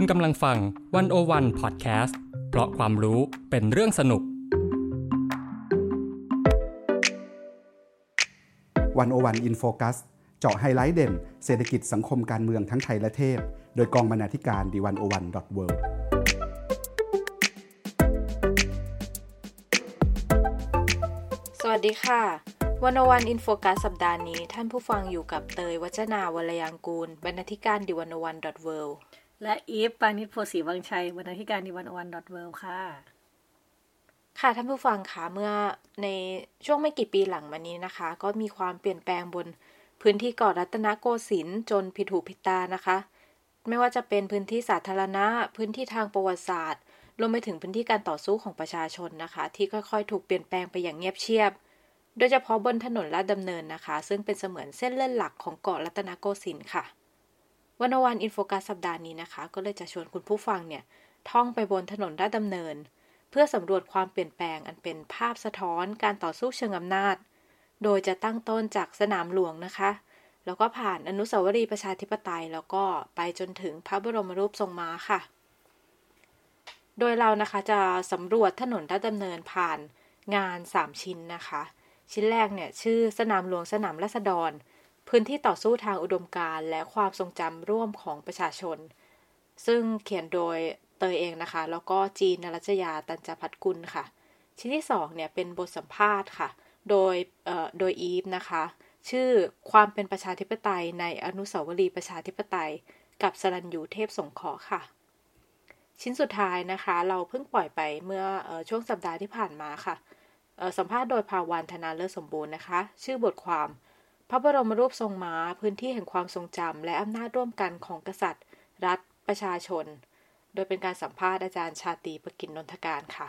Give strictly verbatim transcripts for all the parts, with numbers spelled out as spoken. คุณกำลังฟังหนึ่งศูนย์หนึ่ง Podcast เพราะความรู้เป็นเรื่องสนุกหนึ่งศูนย์หนึ่ง In Focus เจาะไฮไลท์เด่นเศรษฐกิจสังคมการเมืองทั้งไทยและเทศโดยกองบรรณาธิการ the หนึ่งศูนย์หนึ่ง ดอท เวิลด์ สวัสดีค่ะหนึ่งศูนย์หนึ่ง In Focus สัปดาห์นี้ท่านผู้ฟังอยู่กับเตยวัจนาวรยังกูลบรรณาธิการ the หนึ่งศูนย์หนึ่ง ดอท เวิลด์ และอีฟปานิชโพสีวังชัยบรรณาธิการ the หนึ่งศูนย์หนึ่ง ดอท เวิลด์ ค่ะค่ะท่านผู้ฟังคะเมื่อในช่วงไม่กี่ปีหลังมานี้นะคะก็มีความเปลี่ยนแปลงบนพื้นที่เกาะรัตนโกสินทร์จนผิดหูผิดตานะคะไม่ว่าจะเป็นพื้นที่สาธารณะพื้นที่ทางประวัติศาสตร์รวมไปถึงพื้นที่การต่อสู้ของประชาชนนะคะที่ค่อยๆถูกเปลี่ยนแปลงไปอย่างเงียบเชียบโดยเฉพาะบนถนนลาดดำเนินนะคะซึ่งเป็นเสมือนเส้นเลือดหลักของเกาะรัตนโกสินทร์ค่ะวันอวันอินโฟกัสสัปดาห์นี้นะคะก็เลยจะชวนคุณผู้ฟังเนี่ยท่องไปบนถนนลาดดำเนินเพื่อสำรวจความเปลี่ยนแปลงอันเป็นภาพสะท้อนการต่อสู้เชิงอำนาจโดยจะตั้งต้นจากสนามหลวงนะคะแล้วก็ผ่านอนุสาวรีย์ประชาธิปไตยแล้วก็ไปจนถึงพระบรมรูปทรงม้าค่ะโดยเรานะคะจะสำรวจถนนลาดดำเนินผ่านงานสามชิ้นนะคะชิ้นแรกเนี่ยชื่อสนามหลวงสนามราษฎรพื้นที่ต่อสู้ทางอุดมการณ์และความทรงจำร่วมของประชาชนซึ่งเขียนโดยเตยเองนะคะแล้วก็จีนนรัชยาตัญจภัทรกุลค่ะชิ้นที่สองเนี่ยเป็นบทสัมภาษณ์ค่ะโดยเอ่อโดยอีฟนะคะชื่อความเป็นประชาธิปไตยในอนุสาวรีย์ประชาธิปไตยกับสรัญยูเทพสงเคราะห์ค่ะชิ้นสุดท้ายนะคะเราเพิ่งปล่อยไปเมื่อเอ่อช่วงสัปดาห์ที่ผ่านมาค่ะสัมภาษณ์โดยภาวันธนาเลิศสมบูรณ์นะคะชื่อบทความพระบรมรูปทรงม้าพื้นที่แห่งความทรงจำและอำนาจร่วมกันของกษัตริย์รัฐประชาชนโดยเป็นการสัมภาษณ์อาจารย์ชาติประกิณนนทการค่ะ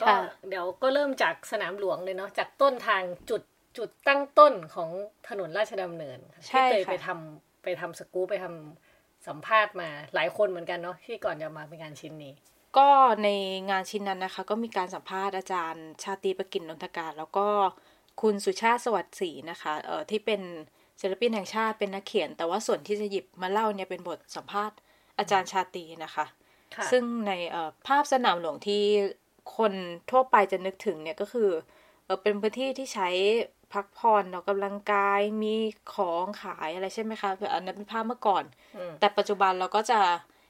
ก็เดี๋ยวก็เริ่มจากสนามหลวงเลยเนาะจากต้นทางจุดจุดตั้งต้นของถนนราชดำเนินที่เตยไปทำไปทำสกู๊ปไปทำสัมภาษณ์มาหลายคนเหมือนกันเนาะที่ก่อนจะมาเป็นงานชิ้นนี้ก็ในงานชิ้นนั้นนะคะก็มีการสัมภาษณ์อาจารย์ชาติประกิณนนทการแล้วก็คุณสุชาติสวัสดิ์ศรีนะคะเอ่อที่เป็นศิลปินแห่งชาติเป็นนักเขียนแต่ว่าส่วนที่จะหยิบมาเล่าเนี่ยเป็นบทสัมภาษณ์อาจารย์ชาตินะคะซึ่งในภาพสนามหลวงที่คนทั่วไปจะนึกถึงเนี่ยก็คือเป็นพื้นที่ที่ใช้พักผ่อนออกกำลังกายมีของขายอะไรใช่ไหมคะอันนั้นเป็นภาพเมื่อก่อนแต่ปัจจุบันเราก็จะ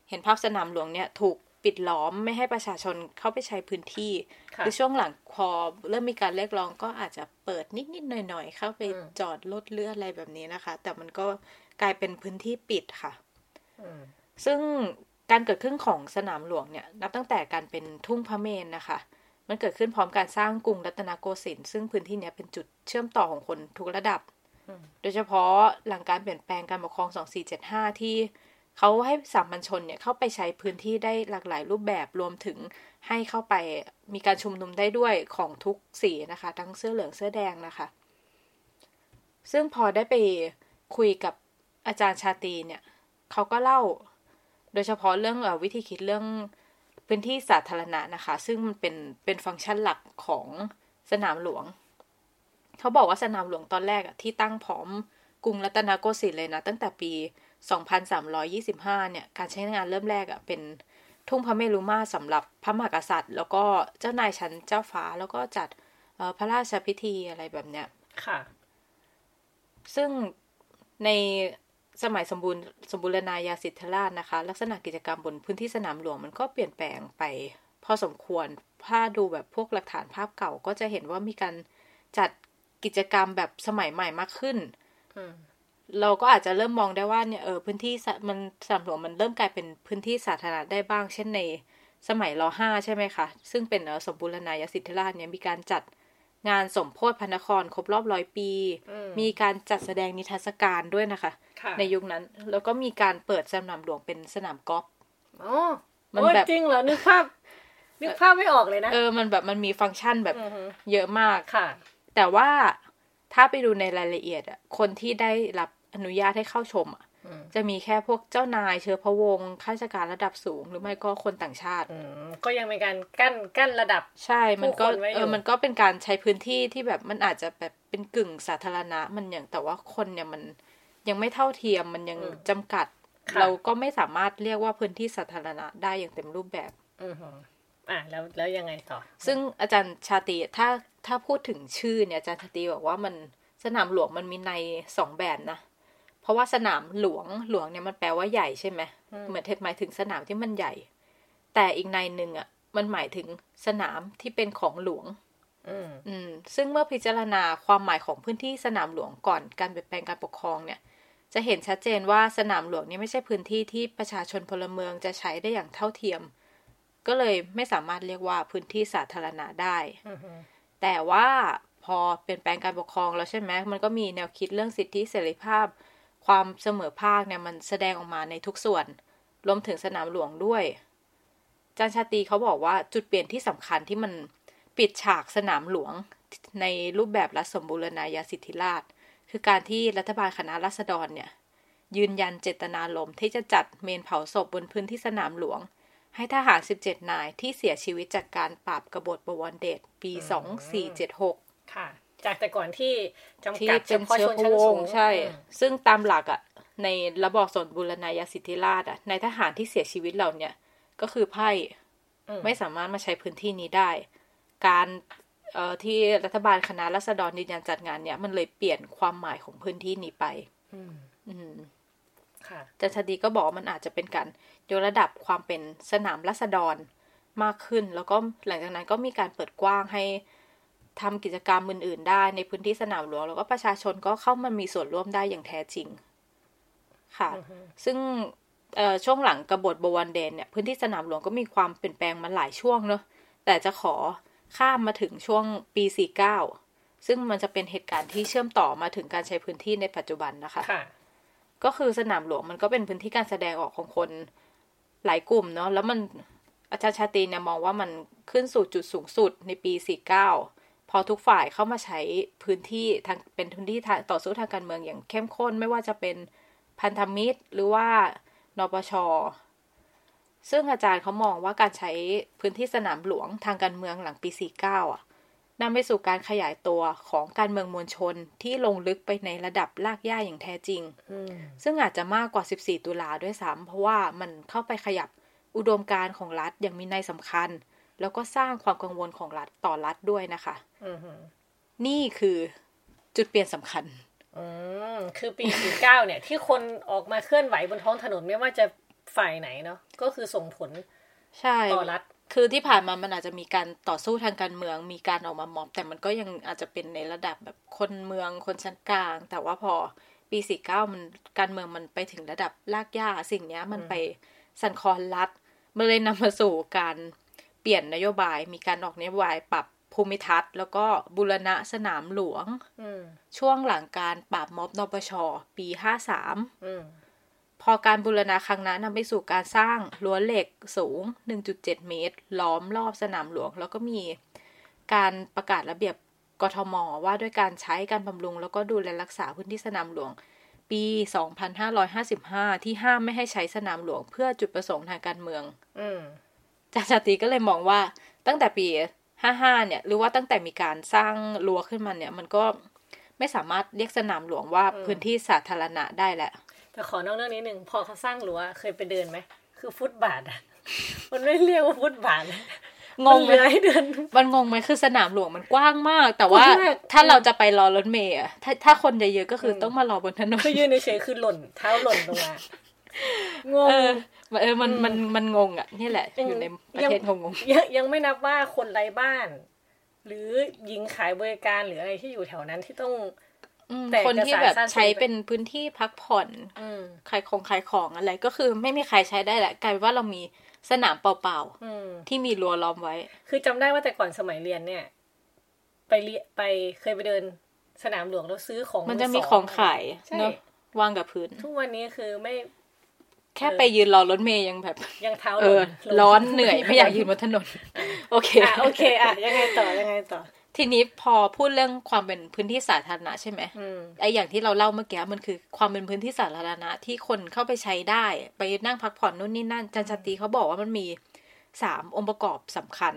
เห็นภาพสนามหลวงเนี่ยถูกปิดล้อมไม่ให้ประชาชนเข้าไปใช้พื้นที่คือช่วงหลังพอเริ่มมีการเรียกร้องก็อาจจะเปิดนิดๆหน่อยๆเข้าไปจอดรถเลื่อนอะไรแบบนี้นะคะแต่มันก็กลายเป็นพื้นที่ปิดค่ะซึ่งการเกิดขึ้นของสนามหลวงเนี่ยนับตั้งแต่การเป็นทุ่งพระเมรุนะคะมันเกิดขึ้นพร้อมการสร้างกรุงรัตนโกสินทร์ซึ่งพื้นที่นี้เป็นจุดเชื่อมต่อของคนทุกระดับโดยเฉพาะหลังการเปลี่ยนแปลงการปกครองสองพันสี่ร้อยเจ็ดสิบห้าที่เขาให้สามัญชนเนี่ยเข้าไปใช้พื้นที่ได้หลากหลายรูปแบบรวมถึงให้เข้าไปมีการชุมนุมได้ด้วยของทุกสีนะคะทั้งเสื้อเหลืองเสื้อแดงนะคะซึ่งพอได้ไปคุยกับอาจารย์ชาติเนี่ยเขาก็เล่าโดยเฉพาะเรื่องวิธีคิดเรื่องพื้นที่สาธารณะนะคะซึ่งมันเป็นเป็นฟังก์ชันหลักของสนามหลวงเขาบอกว่าสนามหลวงตอนแรกที่ตั้งพร้อมกรุงรัตนโกสินทร์เลยนะตั้งแต่ปีสองพันสามร้อยยี่สิบห้าเนี่ยการใช้งานเริ่มแรกอะเป็นทุ่งพระเมรุมาตรสำหรับพระมหากษัตริย์แล้วก็เจ้านายชั้นเจ้าฟ้าแล้วก็จัดพระราชพิธีอะไรแบบเนี้ยค่ะซึ่งในสมัยสมบูรณ์สมบูรณาญาสิทธิราชนะคะลักษณะกิจกรรมบนพื้นที่สนามหลวงมันก็เปลี่ยนแปลงไปพอสมควรถ้าดูแบบพวกหลักฐานภาพเก่าก็จะเห็นว่ามีการจัดกิจกรรมแบบสมัยใหม่มากขึ้นเราก็อาจจะเริ่มมองได้ว่าเนี่ยเออพื้นที่มันสนามหลวงมันเริ่มกลายเป็นพื้นที่สาธารณะได้บ้างเช่นในสมัยร.ห้าใช่ไหมคะซึ่งเป็นสมบูรณาญาสิทธิราชเนี่ยมีการจัดงานสมโพธิพระนครครบรอบร้อยปีมีการจัดแสดงนิทรรศการด้วยนะคะในยุคนั้นแล้วก็มีการเปิดสนามหลวงเป็นสนามกอล์ฟอ๋อมันแบบจริงเหรอนึกภาพนึกภาพไม่ออกเลยนะเออมันแบบมันมีฟังก์ชันแบบเยอะมากค่ะแต่ว่าถ้าไปดูในรายละเอียดอ่ะคนที่ได้รับอนุญาตให้เข้าชมอ่ะจะมีแค่พวกเจ้านายเชื้อพระวงศ์ข้าราชการระดับสูงหรือไม่ก็คนต่างชาติก็ยังเป็นการกั้นกั้นระดับใช่มันก็เออมันก็เป็นการใช้พื้นที่ที่แบบมันอาจจะแบบเป็นกึ่งสาธารณะมันอย่างแต่ว่าคนเนี่ยมันยังไม่เท่าเทียมมันยังจำกัด เราก็ไม่สามารถเรียกว่าพื้นที่สาธารณะได้อย่างเต็มรูปแบบอือฮึอ่ะแล้วแล้วยังไงต่อซึ่งอาจารย์ชาติถ้าถ้าพูดถึงชื่อเนี่ยอาจารย์ชาติบอกว่ามันสนามหลวงมันมีในสองแบบนะเพราะว่าสนามหลวงหลวงเนี่ยมันแปลว่าใหญ่ใช่ไหมเหมือนหมายถึงสนามที่มันใหญ่แต่อีกในนึงอ่ะมันหมายถึงสนามที่เป็นของหลวงอืมซึ่งเมื่อพิจารณาความหมายของพื้นที่สนามหลวงก่อนการเปลี่ยนแปลงการปกครองเนี่ยจะเห็นชัดเจนว่าสนามหลวงนี่ไม่ใช่พื้นที่ที่ประชาชนพลเมืองจะใช้ได้อย่างเท่าเทียมก็เลยไม่สามารถเรียกว่าพื้นที่สาธารณะได้ uh-huh. แต่ว่าพอเปลี่ยนแปลงการปกครองแล้วใช่ไหมมันก็มีแนวคิดเรื่องสิทธิเสรีภาพความเสมอภาคเนี่ยมันแสดงออกมาในทุกส่วนรวมถึงสนามหลวงด้วยอาจารย์ชาติเขาบอกว่าจุดเปลี่ยนที่สำคัญที่มันปิดฉากสนามหลวงในรูปแบบรัฐสมบูรณาญาสิทธิราชย์คือการที่รัฐบาลคณะราษฎรเนี่ยยืนยันเจตนารมณ์ที่จะจัดเมนเผาศพบนพื้นที่สนามหลวงให้ทหารสิบเจ็ดนายที่เสียชีวิตจากการปราบกบฏบวรเดชปีสองพันสี่ร้อยเจ็ดสิบหกค่ะจากแต่ก่อนที่จำกัดเฉพาะชนชั้นสูงใช่ซึ่งตามหลักอ่ะในระบอบสมบูรณาญาสิทธิราชย์อ่ะในทหารที่เสียชีวิตเราเนี่ยก็คือไพ่ไม่สามารถมาใช้พื้นที่นี้ได้การที่รัฐบาลคณะราษฎรยืนยันจัดงานเนี่ยมันเลยเปลี่ยนความหมายของพื้นที่นี้ไปอาจารย์ชาติก็บอกมันอาจจะเป็นการยกระดับความเป็นสนามราษฎรมากขึ้นแล้วก็หลังจากนั้นก็มีการเปิดกว้างให้ทำกิจกรรมอื่นๆได้ในพื้นที่สนามหลวงแล้วก็ประชาชนก็เข้ามามีส่วนร่วมได้อย่างแท้จริงค่ะซึ่งช่วงหลังกบฏบวรเดชเนี่ยพื้นที่สนามหลวงก็มีความเปลี่ยนแปลงมาหลายช่วงเนาะแต่จะขอข้ามมาถึงช่วงปีสี่สิบเก้าซึ่งมันจะเป็นเหตุการณ์ที่เชื่อมต่อมาถึงการใช้พื้นที่ในปัจจุบันนะคะก็คือสนามหลวงมันก็เป็นพื้นที่การแสดงออกของคนหลายกลุ่มเนาะแล้วมันอาจารย์ชาติเนี่ยมองว่ามันขึ้นสู่จุดสูงสุดในปีสี่สิบเก้าพอทุกฝ่ายเข้ามาใช้พื้นที่ทางเป็นพื้นที่ต่อสู้ทางการเมืองอย่างเข้มข้นไม่ว่าจะเป็นพันธมิตรหรือว่านปช.ซึ่งอาจารย์เขามองว่าการใช้พื้นที่สนามหลวงทางการเมืองหลังปีสี่สิบเก้าอ่ะนำไปสู่การขยายตัวของการเมืองมวลชนที่ลงลึกไปในระดับรากหญ้าอย่างแท้จริงซึ่งอาจจะมากกว่าสิบสี่ตุลาด้วยซ้ำเพราะว่ามันเข้าไปขยับอุดมการณ์ของรัฐอย่างมีนัยสำคัญแล้วก็สร้างความกังวลของรัฐต่อรัฐด้วยนะคะนี่คือจุดเปลี่ยนสำคัญอืมคือปีสี่สิบเก้าเนี่ยที่คนออกมาเคลื่อนไหวบนท้องถนนไม่ว่าจะฝ่ายไหนเนาะก็คือส่งผลต่อรัฐคือที่ผ่านมามันอาจจะมีการต่อสู้ทางการเมืองมีการออกมาม็อบแต่มันก็ยังอาจจะเป็นในระดับแบบคนเมืองคนชั้นกลางแต่ว่าพอปีสี่สิบเก้ามันการเมืองมันไปถึงระดับรากหญ้าสิ่งเนี้ยมันไปสั่นคลอนรัฐมันเลยนำมาสู่การเปลี่ยนนโยบายมีการออกนโยบายปรับภูมิทัศน์แล้วก็บูรณะสนามหลวงช่วงหลังการปราบม็อบนปชปีห้าสิบสามอือพอการบูรณะครั้งนั้นนำไปสู่การสร้างรั้วเหล็กสูง หนึ่งจุดเจ็ด เมตรล้อมรอบสนามหลวงแล้วก็มีการประกาศระเบียบกทม.ว่าด้วยการใช้การบำรุงแล้วก็ดูแลรักษาพื้นที่สนามหลวงปีสองพันห้าร้อยห้าสิบห้าที่ห้ามไม่ให้ใช้สนามหลวงเพื่อจุดประสงค์ทางการเมืองอืออาจารย์ชาติก็เลยมองว่าตั้งแต่ปีห้าสิบห้าเนี่ยหรือว่าตั้งแต่มีการสร้างรั้วขึ้นมาเนี่ยมันก็ไม่สามารถเรียกสนามหลวงว่าพื้นที่สาธารณะได้แหละแต่ขอนอกเรื่องนิดนึงพอเขาสร้างรั้วเคยไปเดินไหมคือฟุตบาทอ่ะมันไม่เรียกว่าฟุตบาทงงเลยเดินมันงงไหมคือสนามหลวงมันกว้างมากแต่ว่าถ้าเราจะไปรอรถเมล์อ่ะถ้าถ้าคนเยอะๆก็คือต้องมารอบนถนนคือยืนเฉยๆคือหล่นเท้าหล่นลงมางงเออเออมันมันมันงงอ่ะนี่แหละอยู่ในประเทศงงๆยังยังไม่นับว่าคนไร้บ้านหรือหญิงขายบริการหรืออะไรที่อยู่แถวนั้นที่ต้องคนที่แบบใช้เป็นพื้นที่พักผ่อนขายของขายของอะไรก็คือไม่มีใครใช้ได้แหละกลายเป็นว่าเรามีสนามเปล่าๆที่มีรั้วล้อมไว้คือจำได้ว่าแต่ก่อนสมัยเรียนเนี่ยไปเรียไปเคยไปเดินสนามหลวงแล้วซื้อของมันจะมีของขายเนาะวางกับพื้นทุกวันนี้คือไม่แค่ไปยืนรอรถเมย์ยังแบบยังเท้าร้อนเหนื่อยไม่อยากยืนบนถนนโอเคอ่ะโอเคอ่ะยังไงต่อยังไงต่อทีนี้พอพูดเรื่องความเป็นพื้นที่สาธารณะใช่ไหมไออย่างที่เราเล่าเมื่อกี้มันคือความเป็นพื้นที่สาธารณะที่คนเข้าไปใช้ได้ไปนั่งพักผ่อนนู่นนี่นั่นอาจารย์ชาติเขาบอกว่ามันมีสามองค์ประกอบสำคัญ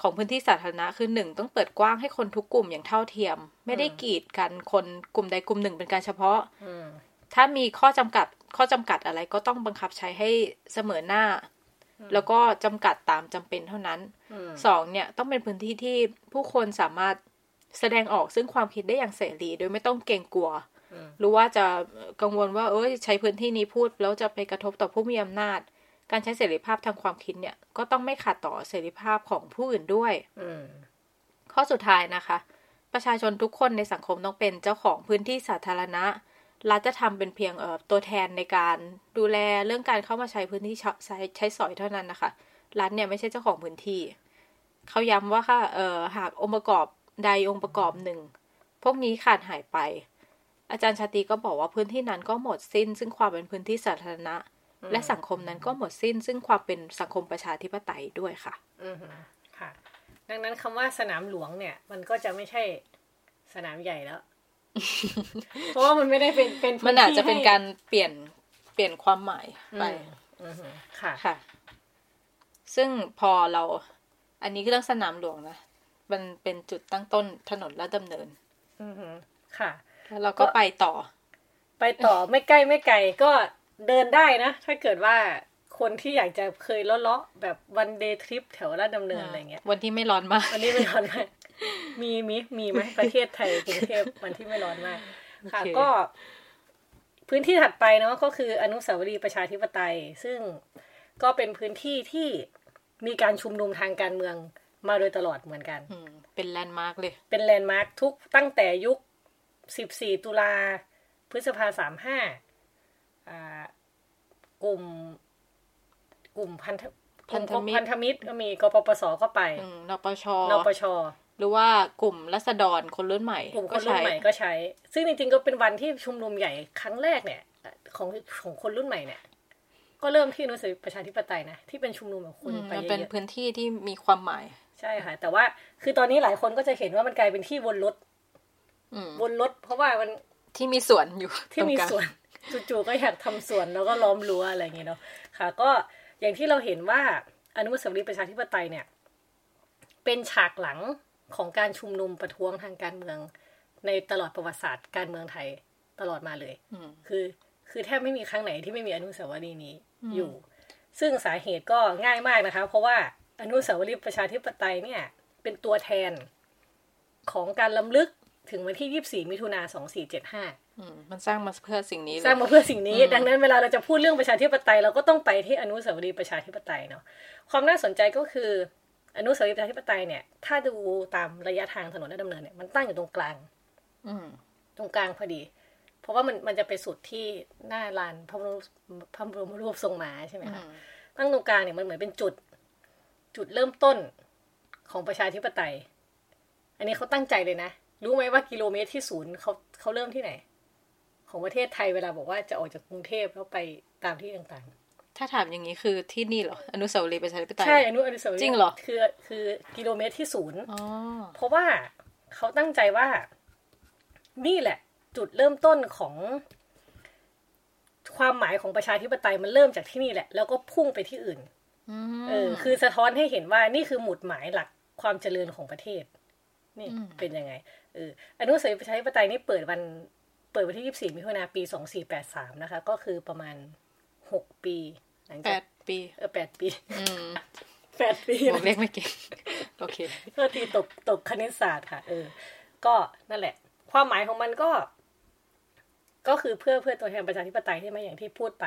ของพื้นที่สาธารณะคือหนึ่งต้องเปิดกว้างให้คนทุกกลุ่มอย่างเท่าเทียมไม่ได้กีดกันคนกลุ่มใดกลุ่มหนึ่งเป็นการเฉพาะถ้ามีข้อจำกัด ข้อจำกัดอะไรก็ต้องบังคับใช้ให้เสมอหน้าแล้วก็จำกัดตามจำเป็นเท่านั้นสองเนี่ยต้องเป็นพื้นที่ที่ผู้คนสามารถแสดงออกซึ่งความคิดได้อย่างเสรีโดยไม่ต้องเกรงกลัวหรือว่าจะกังวลว่าเอ้ยใช้พื้นที่นี้พูดแล้วจะไปกระทบต่อผู้มีอำนาจการใช้เสรีภาพทางความคิดเนี่ยก็ต้องไม่ขัดต่อเสรีภาพของผู้อื่นด้วยข้อสุดท้ายนะคะประชาชนทุกคนในสังคมต้องเป็นเจ้าของพื้นที่สาธารณะรัฐจะทำเป็นเพียงเอ่อตัวแทนในการดูแลเรื่องการเข้ามาใช้พื้นที่ใช้ใช้สอยเท่านั้นนะคะรัฐเนี่ยไม่ใช่เจ้าของพื้นที่เขาย้ำว่าค่ะเอ่อหากองค์ประกอบใดองค์ประกอบหนึ่งพวกนี้ขาดหายไปอาจารย์ชาติก็บอกว่าพื้นที่นั้นก็หมดสิ้นซึ่งความเป็นพื้นที่สาธารณะและสังคมนั้นก็หมดสิ้นซึ่งความเป็นสังคมประชาธิปไตยด้วยค่ะอือค่ะดังนั้นคำว่าสนามหลวงเนี่ยมันก็จะไม่ใช่สนามใหญ่แล้ว เพราะว่ามันไม่ได้เป็นเป็นมันอาจจะเป็นการเปลี่ยนเปลี่ยนความหมายไปอือค่ะค่ะซึ่งพอเราอันนี้คือเรื่องสนามหลวงนะมันเป็นจุดตั้งต้นถนนราชดำเนินอือค่ะแล้วเราก็ไปต่อไปต่อไม่ใกล้ไม่ไกลก็เดินได้นะถ้าเกิดว่าคนที่อยากจะเคยเลาะๆแบบวันเดย์ทริปแถวราชดำเนินอะไรเงี้ยวันที่ไม่ร้อนมากวันนี้ไม่ร้อนมากมีมีมีไหมประเทศไทยกรุงเทพวันที่ไม่ร้อนมากค่ะก็พื้นที่ถัดไปเนาะก็คืออนุสาวรีย์ประชาธิปไตยซึ่งก็เป็นพื้นที่ที่มีการชุมนุมทางการเมืองมาโดยตลอดเหมือนกันเป็นแลนด์มาร์กเลยเป็นแลนด์มาร์กทุกตั้งแต่ยุคสิบสี่ตุลาพฤษภาคมสามสิบห้าอ่ากลุ่มกลุ่มพันธพันธมิตรก็มีกปปสก็ไปนปชนปชหรือว่ากลุ่มราษฎรคนรุ่นใหม่กลุ่มคนรุ่นใหม่ก็ใช้ซึ่งจริงๆก็เป็นวันที่ชุมนุมใหญ่ครั้งแรกเนี่ยของของคนรุ่นใหม่เนี่ยก็เริ่มที่อนุสาวรีย์ประชาธิปไตยนะที่เป็นชุมนุมของคนไปเยอะๆมันเป็นพื้นที่ที่มีความหมายใช่ค่ะแต่ว่าคือตอนนี้หลายคนก็จะเห็นว่ามันกลายเป็นที่วนรถบนรถเพราะว่ามันที่มีสวนอยู่ที่มีสวนจู่ๆก็อยากทำสวนแล้วก็ล้อมรั้วอะไรอย่างเงี้ยเนาะค่ะก็อย่างที่เราเห็นว่าอนุสาวรีย์ประชาธิปไตยเนี่ยเป็นฉากหลังของการชุมนุมประท้วงทางการเมืองในตลอดประวัติศาสตร์การเมืองไทยตลอดมาเลยคือคือแทบไม่มีครั้งไหนที่ไม่มีอนุสาวรีย์นี้อยู่ซึ่งสาเหตุก็ง่ายมากนะคะเพราะว่าอนุสาวรีย์ประชาธิปไตยเนี่ยเป็นตัวแทนของการรำลึกถึงวันที่ยี่สิบสี่มิถุนายนสองพันสี่ร้อยเจ็ดสิบห้าอืมมันสร้างมาเพื่อสิ่งนี้สร้างมาเพื่อสิ่งนี้ดังนั้นเวลาเราจะพูดเรื่องประชาธิปไตยเราก็ต้องไปที่อนุสาวรีย์ประชาธิปไตยเนาะความน่าสนใจก็คืออนุสาวรีย์ประชาธิปไตยเนี่ยถ้าดูตามระยะทางถนนราชดำเนินเนี่ยมันตั้งอยู่ตรงกลางอืมตรงกลางพอดีเพราะว่ามันมันจะไปสุดที่หน้าลานพระบรมพระบรมรูปทรงม้าใช่มั้ยคะตั้งตรงกลางเนี่ยมันเหมือนเป็นจุดจุดเริ่มต้นของประชาธิปไตยอันนี้เขาตั้งใจเลยนะรู้ไหมว่ากิโลเมตรที่ศูนย์เขาเขาเริ่มที่ไหนของประเทศไทยเวลาบอกว่าจะออกจากกรุงเทพแล้วไปตามที่ต่างๆถ้าถามอย่างนี้คือที่นี่เหรออนุสาวรีย์ประชาธิปไตยใช่อนุอนุสาวรีย์จริงเหรอคือคือกิโลเมตรที่ศูนย์อ๋อเพราะว่าเขาตั้งใจว่านี่แหละจุดเริ่มต้นของความหมายของประชาธิปไตยมันเริ่มจากที่นี่แหละแล้วก็พุ่งไปที่อื่นเออคือสะท้อนให้เห็นว่านี่คือหมุดหมายหลักความเจริญของประเทศนี่เป็นยังไงเอออนุสาวรีย์ประชาธิปไตยนี่เปิดวันเปิดวันที่ยี่สิบสี่มิถุนายนปีสองพันสี่ร้อยแปดสิบสามนะคะก็คือประมาณหกปีหลังจากแปดปีเออแปดปีอืมแปดปีผมเรียกไม่เก่งโอเคเพื่อที่ตกตกคณิตศาสตร์ค่ะเออก็นั่นแหละความหมายของมันก็ก็คือเพื่อเพื่อตัวแทนประชาธิปไตยใช่มั้ยอย่างที่พูดไป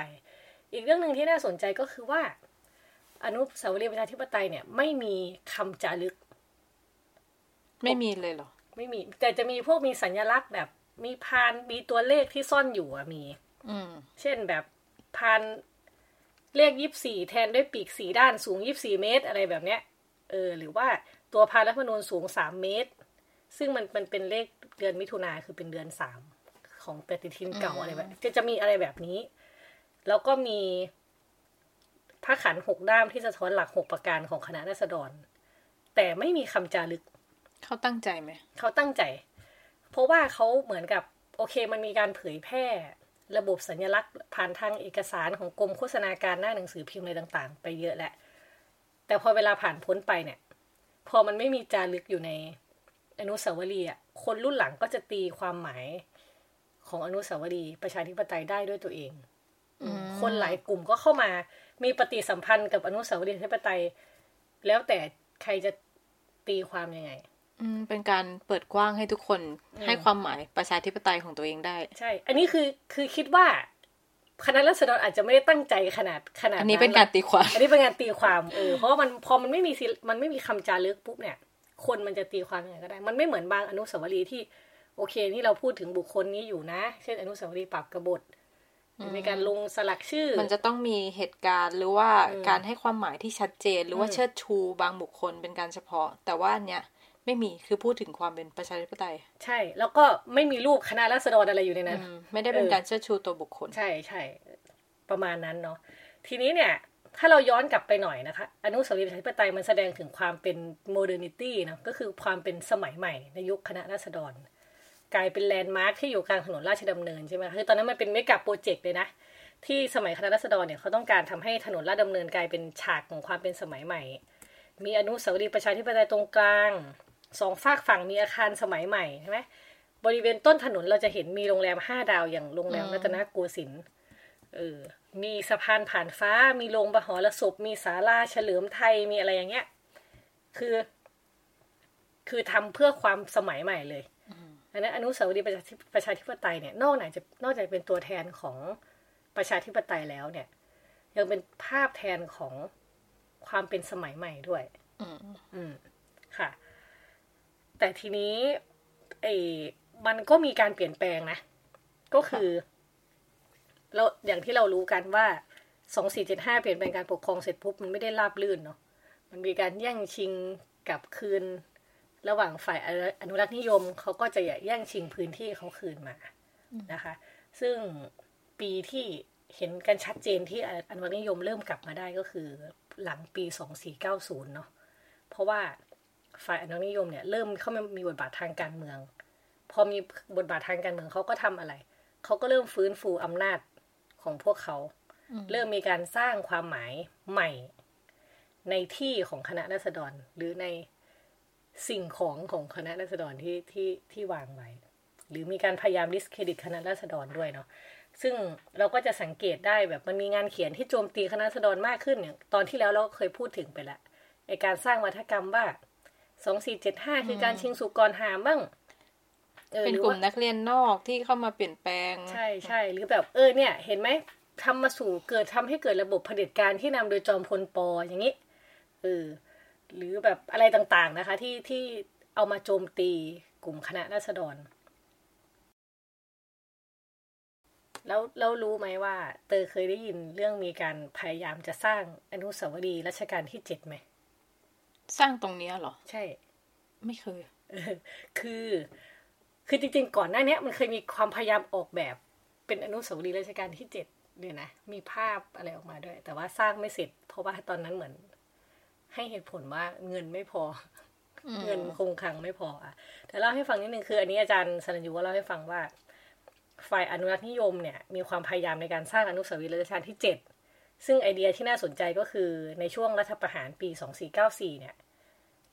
อีกเรื่องนึงที่น่าสนใจก็คือว่าอนุสาวรีย์ประชาธิปไตยเนี่ยไม่มีคำจารึกไม่มีเลยเหรอไม่มีแต่จะมีพวกมีสัญลักษณ์แบบมีพานมีตัวเลขที่ซ่อนอยู่อ่ะมีอืมเช่นแบบพานเลขยี่สิบสี่แทนด้วยปีกสี่ด้านสูงยี่สิบสี่เมตรอะไรแบบเนี้ยเออหรือว่าตัวพานรัฐธรรมนูญสูงสามเมตรซึ่งมันมันเป็นเลขเดือนมิถุนายนคือเป็นเดือนสามของปฏิทินเก่าอะไรแบบจะจะมีอะไรแบบนี้แล้วก็มีพระขันธ์หกด้ามที่สะท้อนหลักหกประการของคณะราษฎรแต่ไม่มีคำจารึกเขาตั้งใจไหมเขาตั้งใจเพราะว่าเขาเหมือนกับโอเคมันมีการเผยแพร่ระบบสัญลักษณ์ผ่านทางเอกสารของกรมโฆษณาการหน้าหนังสือพิมพ์อะไรต่างๆไปเยอะแหละแต่พอเวลาผ่านพ้นไปเนี่ยพอมันไม่มีจารึกอยู่ในอนุสาวรีย์อ่ะคนรุ่นหลังก็จะตีความหมายของอนุสาวรีย์ประชาธิปไตยได้ด้วยตัวเอง คนหลายกลุ่มก็เข้ามามีปฏิสัมพันธ์กับอนุสาวรีย์ประชาธิปไตยแล้วแต่ใครจะตีความยังไงอืมเป็นการเปิดกว้างให้ทุกคนให้ความหมายประชาธิปไตยของตัวเองได้ใช่อันนี้คือคือคิดว่าคณะรัษฎรอาจจะไม่ได้ตั้งใจขนาดขนาดนั้นอันนี้เป็นการตีความอันนี้เป็นการตีความเออเพราะว่ามันพอมันไม่มีมันไม่มีคำจารึกปุ๊บเนี่ยคนมันจะตีความยังไงก็ได้มันไม่เหมือนบางอนุสาวรีย์ที่โอเคนี่เราพูดถึงบุคคลนี้อยู่นะเช่นอนุสาวรีย์ปราบกบฏมีการลงสลักชื่อมันจะต้องมีเหตุการณ์หรือว่าการให้ความหมายที่ชัดเจนหรือว่าเชิดชูบางบุคคลเป็นการเฉพาะแต่ว่าอันเนี้ยไม่มีคือพูดถึงความเป็นประชาธิปไตยใช่แล้วก็ไม่มีรูปคณะราษฎรอะไรอยู่ในนั้นไม่ได้เป็นการเชิดชูตัวบุคคลใช่ๆประมาณนั้นเนาะทีนี้เนี่ยถ้าเราย้อนกลับไปหน่อยนะคะอนุสาวรีย์ประชาธิปไตยมันแสดงถึงความเป็นโมเดิร์นิตี้เนาะก็คือความเป็นสมัยใหม่ในยุคคณะราษฎรกลายเป็นแลนด์มาร์คที่อยู่กลางถนนราชดำเนินใช่ไหมคือตอนนั้นมันเป็นเมกะโปรเจกต์เลยนะที่สมัยคณะราษฎรเนี่ยเขาต้องการทำให้ถนนราชดำเนินกลายเป็นฉากของความเป็นสมัยใหม่มีอนุสาวรีย์ประชาธิปไตยตรงกลางสองฝากฝั่งมีอาคารสมัยใหม่ใช่ไหมบริเวณต้นถนนเราจะเห็นมีโรงแรมห้าดาวอย่างโรงแรมรัตนโกสินทร์เออมีสะพานผ่านฟ้ามีโรงมหรสพมีศาลาเฉลิมไทยมีอะไรอย่างเงี้ยคือคือทำเพื่อความสมัยใหม่เลยอันนั้นอนุสาวรีย์ประชาธิปไตยเนี่ยนอกจากจะนอกจากเป็นตัวแทนของประชาธิปไตยแล้วเนี่ยยังเป็นภาพแทนของความเป็นสมัยใหม่ด้วยอืมอืมค่ะแต่ทีนี้ไอ้มันก็มีการเปลี่ยนแปลงนะก็คือเราอย่างที่เรารู้กันว่าสองพันสี่ร้อยเจ็ดสิบห้าเปลี่ยนแปลงการปกครองเสร็จปุ๊บมันไม่ได้ราบรื่นเนาะมันมีการแย่งชิงกลับคืนระหว่างฝ่ายอนุรักษ์นิยมเขาก็จะแย่งชิงพื้นที่เขาคืนมานะคะซึ่งปีที่เห็นกันชัดเจนที่อนุรักษ์นิยมเริ่มกลับมาได้ก็คือหลังปีสองพันสี่ร้อยเก้าสิบเนาะเพราะว่าฝ่ายอนุรักษ์นิยมเนี่ยเริ่มเข้ามามีบทบาททางการเมืองพอมีบทบาททางการเมืองเขาก็ทำอะไรเขาก็เริ่มฟื้นฟูอำนาจของพวกเขาเริ่มมีการสร้างความหมายใหม่ในที่ของคณะราษฎรหรือในสิ่งของของคณะราษฎรที่ที่ที่วางไว้หรือมีการพยายามดิสเครดิตคณะราษฎรด้วยเนาะซึ่งเราก็จะสังเกตได้แบบมันมีงานเขียนที่โจมตีคณะราษฎรมากขึ้นเนี่ยตอนที่แล้วเราเคยพูดถึงไปละไอการสร้างวาทกรรมว่าสองพันสี่ร้อยเจ็ดสิบห้าคือการชิงสุกรหามบ้างเออเป็นกลุ่มนักเรียนนอกที่เข้ามาเปลี่ยนแปลงใช่ใช่หรือแบบเออเนี่ยเห็นไหมทำมาสู่เกิดทำให้เกิดระบบเผด็จการที่นำโดยจอมพลป.อย่างนี้เออหรือแบบอะไรต่างๆนะคะที่ที่เอามาโจมตีกลุ่มคณะราษฎรแล้วแล้วรู้ไหมว่าเตอเคยได้ยินเรื่องมีการพยายามจะสร้างอนุสาวรีย์รัชกาลที่เจ็ดไหมสร้างตรงนี้เหรอใช่ไม่เคย คือคือจริงๆก่อนหน้านี้มันเคยมีความพยายามออกแบบเป็นอนุสาวรีย์รัชกาลที่เจ็ดเนี่ยนะมีภาพอะไรออกมาด้วยแต่ว่าสร้างไม่เสร็จเพราะว่าตอนนั้นเหมือนให้เหตุผลว่าเงินไม่พอเงินคงคลังไม่พออ่ะแต่เล่าให้ฟังนิดนึงคืออันนี้อาจารย์สรัญญูก็เล่าให้ฟังว่าฝ่ายอนุรักษ์นิยมเนี่ยมีความพยายามในการสร้างอนุสาวรีย์รัชกาลที่เจ็ดซึ่งไอเดียที่น่าสนใจก็คือในช่วงรัฐประหารปีสองพันสี่ร้อยเก้าสิบสี่เนี่ย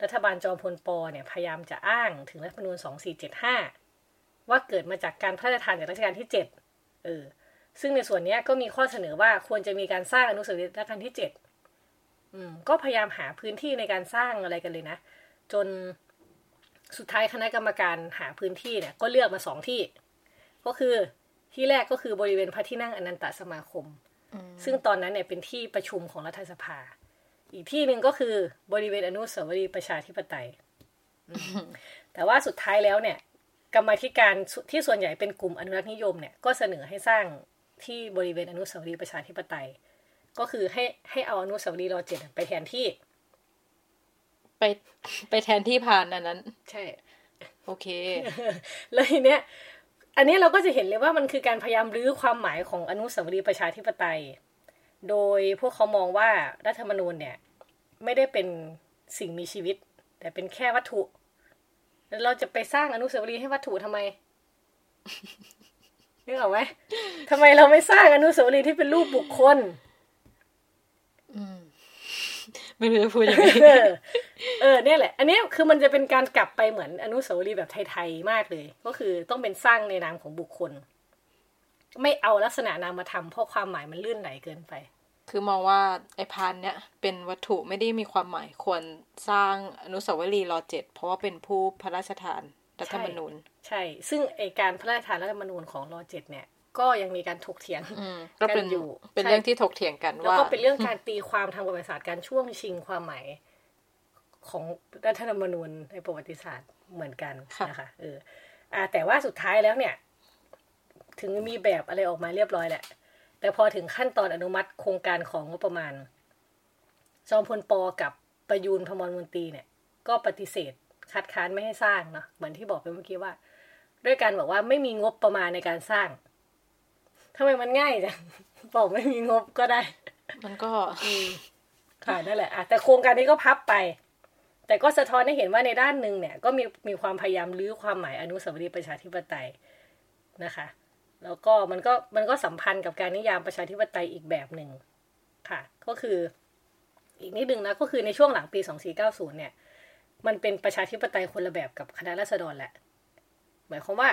รัฐบาลจอมพลป.เนี่ยพยายามจะอ้างถึงรัฐธรรมนูญสองพันสี่ร้อยเจ็ดสิบห้าว่าเกิดมาจากการพระราชทานจากรัชกาลที่เจ็ดเออซึ่งในส่วนนี้ก็มีข้อเสนอว่าควรจะมีการสร้างอนุสาวรีย์รัชกาลที่เจ็ดอืมก็พยายามหาพื้นที่ในการสร้างอะไรกันเลยนะจนสุดท้ายคณะกรรมการหาพื้นที่เนี่ยก็เลือกมาสองที่ก็คือที่แรกก็คือบริเวณพระที่นั่งอนันตสมาคมซึ่งตอนนั้นเนี่ยเป็นที่ประชุมของรัฐสภาอีกที่นึงก็คือบริเวณอนุสาวรีย์ประชาธิปไตย แต่ว่าสุดท้ายแล้วเนี่ยกรรมาธิการที่ส่วนใหญ่เป็นกลุ่มอนุรักษ์นิยมเนี่ยก็เสนอให้สร้างที่บริเวณอนุสาวรีย์ประชาธิปไตยก็คือให้ให้เอาอนุสาวรีย์รอเจ็ดไปแทนที่ไปไปแทนที่ผ่านอันนั้นใช่โอเค แล้วทีเนี้ยอันนี้เราก็จะเห็นเลยว่ามันคือการพยายามรื้อความหมายของอนุสาวรีย์ประชาธิปไตยโดยพวกเขามองว่ารัฐธรรมนูญเนี่ยไม่ได้เป็นสิ่งมีชีวิตแต่เป็นแค่วัตถุแล้วเราจะไปสร้างอนุสาวรีย์ให้วัตถุทำไม นึกออกไหมทำไมเราไม่สร้างอนุสาวรีย์ที่เป็นรูปบุคคลไม่รู้จะพูดยังไง เออเนี่ยแหละอันนี้คือมันจะเป็นการกลับไปเหมือนอนุสาวรีย์แบบไทยๆมากเลยก็คือต้องเป็นสร้างในนามของบุคคล ไม่เอาลักษณะนามธรรมเพราะความหมายมันลื่นไหลเกินไปคือมองว่าไอ้พานเนี้ยเป็นวัตถุไม่ได้มีความหมายควรสร้างอนุสาวรีย์รอเจ็ดเพราะว่าเป็นผู้พระราชทานรัฐธรรมนูญใช่ซึ่งไอ้การพระราชทานรัฐธรรมนูญของรอเจ็ดเนี่ยก็ยังมีการถกเถียงกันอยู่เป็นเรื่องที่ถกเถียงกันว่าแล้วก็เป็นเรื่องการตีความทางประวัติศาสตร์การช่วงชิงความหมายของรัฐธรรมนูญในประวัติศาสตร์เหมือนกันนะคะเอออ่าแต่ว่าสุดท้ายแล้วเนี่ยถึงมีแบบอะไรออกมาเรียบร้อยแหละแต่พอถึงขั้นตอนอนุมัติโครงการของงบประมาณจอมพลป.กับประยูรพมรมนตรีเนี่ยก็ปฏิเสธคัดค้านไม่ให้สร้างเนาะเหมือนที่บอกไปเมื่อกี้ว่าด้วยการบอกว่าไม่มีงบประมาณในการสร้างทำไมมันง่ายจังบอกไม่มีงบก็ได้มันก็ค่ะนั่นแหละแต่โครงการนี้ก็พับไปแต่ก็สะท้อนให้เห็นว่าในด้านนึงเนี่ยก็มีมีความพยายามรื้อความหมายอนุสาวรีย์ประชาธิปไตยนะคะแล้วก็มันก็มันก็สัมพันธ์กับการนิยามประชาธิปไตยอีกแบบหนึ่งค่ะก็คืออีกนิดนึงนะก็คือในช่วงหลังปีสองพันสี่ร้อยเก้าสิบเนี่ยมันเป็นประชาธิปไตยคนละแบบกับคณะราษฎรแหละหมายความว่า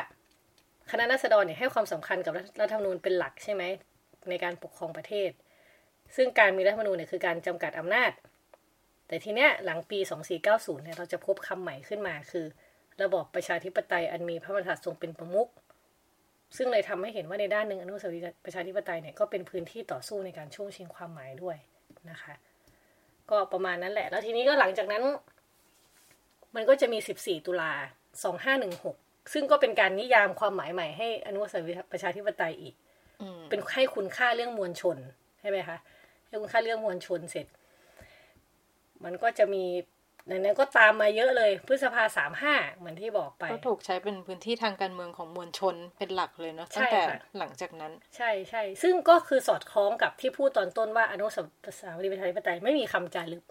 คณะราษฎรเนี่ยให้ความสำคัญกับรัฐธรรมนูญเป็นหลักใช่ไหมในการปกครองประเทศซึ่งการมีรัฐธรรมนูญเนี่ยคือการจำกัดอำนาจแต่ทีเนี้ยหลังปีสองพันสี่ร้อยเก้าสิบเนี่ยเราจะพบคำใหม่ขึ้นมาคือระบอบประชาธิปไตยอันมีพระมหากษัตริย์ทรงเป็นประมุขซึ่งเลยทำให้เห็นว่าในด้านหนึ่งอนุสาวรีย์ประชาธิปไตยเนี่ยก็เป็นพื้นที่ต่อสู้ในการช่วงชิงความหมายด้วยนะคะก็ประมาณนั้นแหละแล้วทีนี้ก็หลังจากนั้นมันก็จะมีสิบสี่ตุลาสองพันห้าร้อยสิบหกซึ่งก็เป็นการนิยามความหมายใหม่ให้อนุสาวรีย์ประชาธิปไตยอีกเป็นให้คุณค่าเรื่องมวลชนใช่ไหมคะให้คุณค่าเรื่องมวลชนเสร็จมันก็จะมีในนั้นก็ตามมาเยอะเลยพฤษภาสามสิบห้าเหมือนที่บอกไปก็ถูกใช้เป็นพื้นที่ทางการเมืองของมวลชนเป็นหลักเลยเนาะตั้งแต่หลังจากนั้นใช่ๆซึ่งก็คือสอดคล้องกับที่พูดตอนต้นว่าอนุสาวรีย์ประชาธิปไตยไม่มีคำจารึก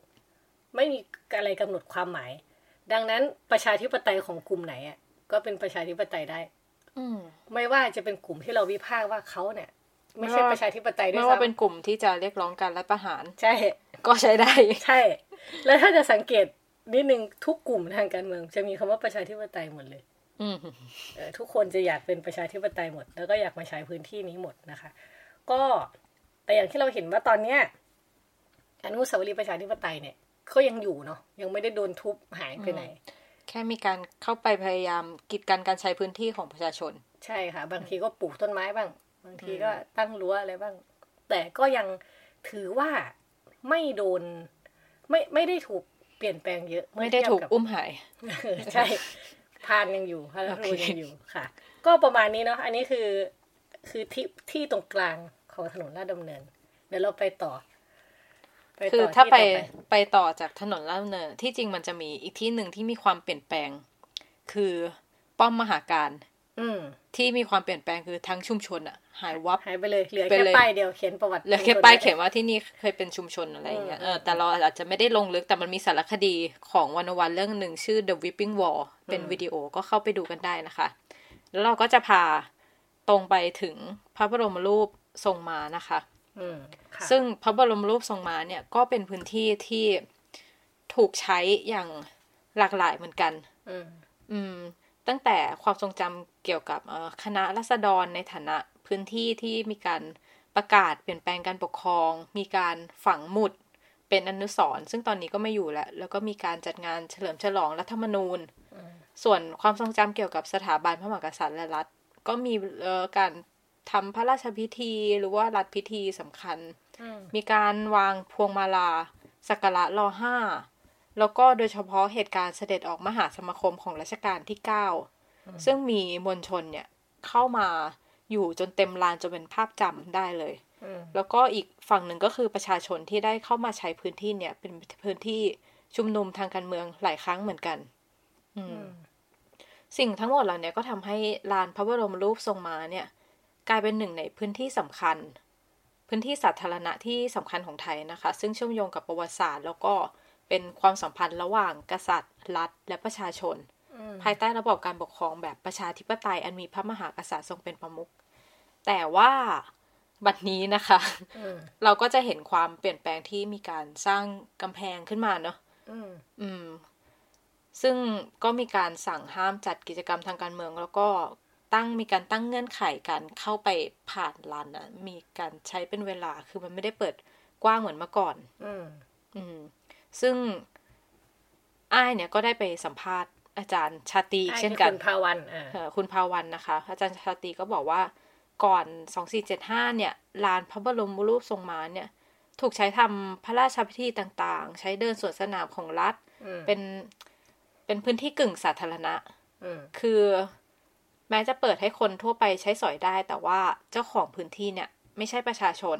ไม่มีอะไรกำหนดความหมายดังนั้นประชาธิปไตยของกลุ่มไหนอ่ะก็เป็นประชาธิปไตยได้อืมไม่ว่าจะเป็นกลุ่มที่เราวิพากษ์ว่าเค้าเนี่ยไม่ใช่ประชาธิปไตยด้วยซ้ำไม่ว่าเป็นกลุ่มที่จะเรียกร้องการรัฐประหารใช่ก็ใช้ได้ใช่แล้วถ้าจะสังเกตนิดนึงทุกกลุ่มทางการเมืองจะมีคำว่าประชาธิปไตยหมดเลยทุกคนจะอยากเป็นประชาธิปไตยหมดแล้วก็อยากมาใช้พื้นที่นี้หมดนะคะก็แต่อย่างที่เราเห็นว่าตอนเนี้ยอนุสาวรีย์ประชาธิปไตยเนี่ยก็ยังอยู่เนาะยังไม่ได้โดนทุบหายไปไหนแค่มีการเข้าไปพยายามกีดกันการใช้พื้นที่ของประชาชนใช่ค่ะบางทีก็ปลูกต้นไม้บ้างบางทีก็ตั้งรั้วอะไรบ้างแต่ก็ยังถือว่าไม่โดนไม่ไม่ได้ถูกเปลี่ยนแปลงเยอะไม่ได้ถูกอุ้มหายใช่พานยังอยู่พานรูยังอยู่ค่ะก็ประมาณนี้เนาะอันนี้คือคือที่ที่ตรงกลางของถนนลาดดำเนินเดี๋ยวเราไปต่อคือถ้าไปไปต่อจากถนนลาดดำเนินที่จริงมันจะมีอีกที่หนึ่งที่มีความเปลี่ยนแปลงคือป้อมมหาการที่มีความเปลี่ยนแปลงคือทั้งชุมชนอะหายวับหายไปเลยเหลือแค่ป้ายเดียวเขียนประวัติเหลือแค่ป้ายเขียนว่าที่นี่เคยเป็นชุมชนอะไรอย่างเงี้ยเออแต่เราอาจจะไม่ได้ลงลึกแต่มันมีสารคดีของวันวันเรื่องนึงชื่อ the whipping wall เป็นวิดีโอก็เข้าไปดูกันได้นะคะแล้วเราก็จะพาตรงไปถึงพระบรมรูปทรงม้านะคะซึ่งพระบรมรูปทรงม้าเนี่ยก็เป็นพื้นที่ที่ถูกใช้อย่างหลากหลายเหมือนกันอืมตั้งแต่ความทรงจำเกี่ยวกับคณะราษฎรในฐานะพื้นที่ที่มีการประกาศเปลี่ยนแปลงการปกครองมีการฝังหมุดเป็นอนุสรณ์ซึ่งตอนนี้ก็ไม่อยู่แล้วแล้วก็มีการจัดงานเฉลิมฉลองรัฐธรรมนูญส่วนความทรงจำเกี่ยวกับสถาบันพระมหากษัตริย์และรัฐก็มีการทำพระราชพิธีหรือว่ารัฐพิธีสำคัญมีการวางพวงมาลาสักการะรอห้าแล้วก็โดยเฉพาะเหตุการณ์เสด็จออกมหาสมาคมของรัชกาลที่เก้าซึ่งมีมวลชนเนี่ยเข้ามาอยู่จนเต็มลานจนเป็นภาพจำได้เลยแล้วก็อีกฝั่งหนึ่งก็คือประชาชนที่ได้เข้ามาใช้พื้นที่เนี่ยเป็นพื้นที่ชุมนุมทางการเมืองหลายครั้งเหมือนกันสิ่งทั้งหมดเหล่านี้ก็ทำให้ลานพระบรมรูปทรงม้าเนี่ยกลายเป็นหนึ่งในพื้นที่สำคัญพื้นที่สาธารณะที่สำคัญของไทยนะคะซึ่งเชื่อมโยงกับประวัติศาสตร์แล้วก็เป็นความสัมพันธ์ระหว่างกษัตริย์รัฐและประชาชนภายใต้ระบบการปกครองแบบประชาธิปไตยอันมีพระมหากษัตริย์ทรงเป็นประมุขแต่ว่าบัดนี้นะคะเราก็จะเห็นความเปลี่ยนแปลงที่มีการสร้างกำแพงขึ้นมาเนาะอืมซึ่งก็มีการสั่งห้ามจัดกิจกรรมทางการเมืองแล้วก็ ตั้งมีการตั้งเงื่อนไขการเข้าไปผ่านร้านอ่ะมีการใช้เป็นเวลาคือมันไม่ได้เปิดกว้างเหมือนเมื่อก่อนอืมอืมซึ่งอ้ายเนี่ยก็ได้ไปสัมภาษณ์อาจารย์ชาติเช่นกันคุณภาวรรณเอ่อคุณภาวรรณนะคะอาจารย์ชาติก็บอกว่าก่อนสองพันสี่ร้อยเจ็ดสิบห้าเนี่ยลานพระบรมรูปทรงม้าเนี่ยถูกใช้ทำพระราชพิธีต่างๆใช้เดินสวนสนามของรัฐเป็นเป็นพื้นที่กึ่งสาธารณะคือแม้จะเปิดให้คนทั่วไปใช้สอยได้แต่ว่าเจ้าของพื้นที่เนี่ยไม่ใช่ประชาชน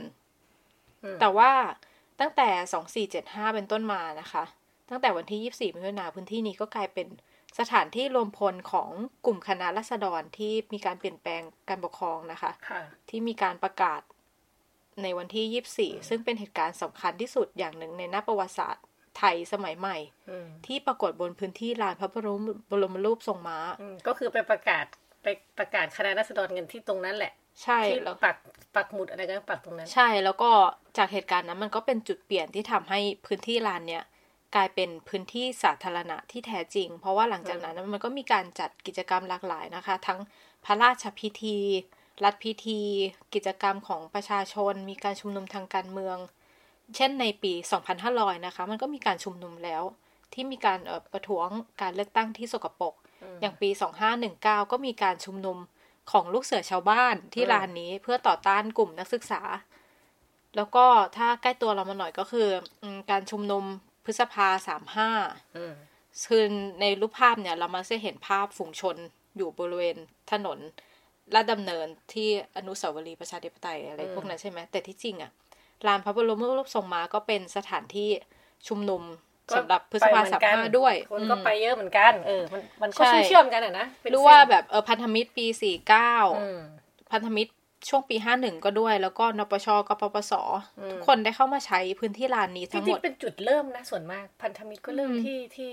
แต่ว่าตั้งแต่สองพันสี่ร้อยเจ็ดสิบห้าเป็นต้นมานะคะตั้งแต่วันที่ยี่สิบสี่มิถุนายนพื้นที่นี้ก็กลายเป็นสถานที่รวมพลของกลุ่มคณะราษฎรที่มีการเปลี่ยนแปลงการปกครองนะคะที่มีการประกาศในวันที่ยี่สิบสี่ซึ่งเป็นเหตุการณ์สำคัญที่สุดอย่างหนึ่งในหน้าประวัติศาสตร์ไทยสมัยใหม่ที่ปรากฏบนพื้นที่ลานพระบรมบรมรูปทรงม้าก็คือไปประกาศไปประกาศคณะราษฎรกันที่ตรงนั้นแหละใช่แล้วปักปักหมุดอะไรก็ปักตรงนั้นใช่แล้วก็จากเหตุการณ์นั้นมันก็เป็นจุดเปลี่ยนที่ทำให้พื้นที่ลานเนี้ยกลายเป็นพื้นที่สาธารณะที่แท้จริงเพราะว่าหลังจากนั้นมันก็มีการจัดกิจกรรมหลากหลายนะคะทั้งพระราชพิธีรัฐพิธีกิจกรรมของประชาชนมีการชุมนุมทางการเมืองเช่นในปีสองพันห้าร้อยนะคะมันก็มีการชุมนุมแล้วที่มีการเอ่อประท้วงการเลือกตั้งที่สกปรกอย่างปีสองพันห้าร้อยสิบเก้าก็มีการชุมนุมของลูกเสือชาวบ้านที่ลานนี้เพื่อต่อต้านกลุ่มนักศึกษาแล้วก็ถ้าใกล้ตัวเรามาหน่อยก็คือการชุมนุมพฤษภาสามสิบห้าอือคือในรูปภาพเนี่ยเรามักจะเห็นภาพฝูงชนอยู่บริเวณถนนลาดดำเนินที่อนุสาวรีย์ประชาธิปไตยอะไรพวกนั้นใช่ไหมแต่ที่จริงอ่ะลานพระบรมรูปทรงม้าก็เป็นสถานที่ชุมนุมสำหรับพฤษภาสามสิบห้าด้วยคนก็ไปเยอะเหมือนกันเออมันมันก็เชื่อมกันอ่ะนะรู้ว่าแบบเออพันธมิตรปีสี่สิบเก้าพันธมิตรช่วงปีห้าสิบเอ็ดก็ด้วยแล้วก็นปชกปปสทุกคนได้เข้ามาใช้พื้นที่ลานนี้ทั้งหมดที่เป็นจุดเริ่มนะส่วนมากพันธมิตรก็เริ่มที่ที่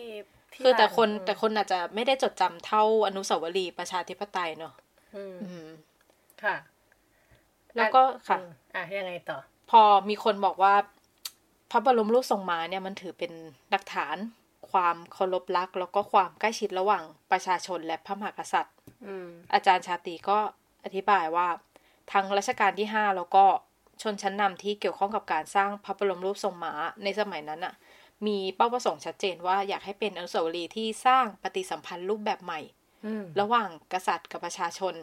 คือแต่คนแต่คนอาจจะไม่ได้จดจำเท่าอนุสาวรีย์ประชาธิปไตยเนาะอืมค่ะแล้วก็ค่ะอ่ะยังไงต่อพอมีคนบอกว่าพระบรมรูปทรงม้าเนี่ยมันถือเป็นหลักฐานความเคารพรักแล้วก็ความใกล้ชิดระหว่างประชาชนและพระมหากษัตริย์อาจารย์ชาติก็อธิบายว่าทั้งรัชกาลที่ห้าแล้วก็ชนชั้นนำที่เกี่ยวข้องกับการสร้างพระบรมรูปทรงม้าในสมัยนั้นน่ะมีเป้าประสงค์ชัดเจนว่าอยากให้เป็นอนุสาวรีย์ที่สร้างปฏิสัมพันธ์รูปแบบใหม่ระหว่างกษัตริย์กับประชาชน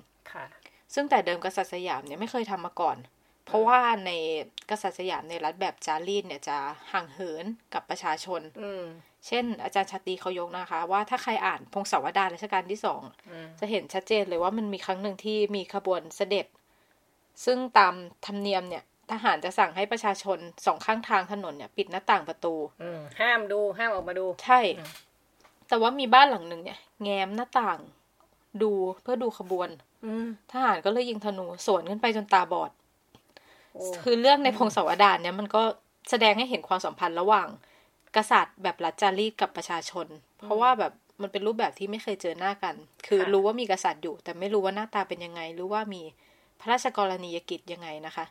ซึ่งแต่เดิมกษัตริย์สยามเนี่ยไม่เคยทำมาก่อนเพราะว่าในกษัตริย์สยามในรัฐแบบจารีตเนี่ยจะห่างเหินกับประชาชนเช่นอาจารย์ชาติเขายกนะคะว่าถ้าใครอ่านพงศาวดารรัชกาลที่สองจะเห็นชัดเจนเลยว่ามันมีครั้งหนึ่งที่มีขบวนเสด็จซึ่งตามธรรมเนียมเนี่ยทหารจะสั่งให้ประชาชนสองข้างทางถนนเนี่ยปิดหน้าต่างประตูห้ามดูห้ามออกมาดูใช่แต่ว่ามีบ้านหลังหนึ่งเนี่ยแง้มหน้าต่างดูเพื่อดูขบวนทหารก็เลยยิงธนูสวนขึ้นไปจนตาบอดคือเรื่องในพงศาวดารเนี่ยมันก็แสดงให้เห็นความสัมพันธ์ระหว่างกษัตริย์แบบรัฐจารีตกับประชาชนเพราะว่าแบบมันเป็นรูปแบบที่ไม่เคยเจอหน้ากันคือรู้ว่ามีกษัตริย์อยู่แต่ไม่รู้ว่าหน้าตาเป็นยังไงรู้ว่ามีพระราชกรณียกิจยังไงนะคะ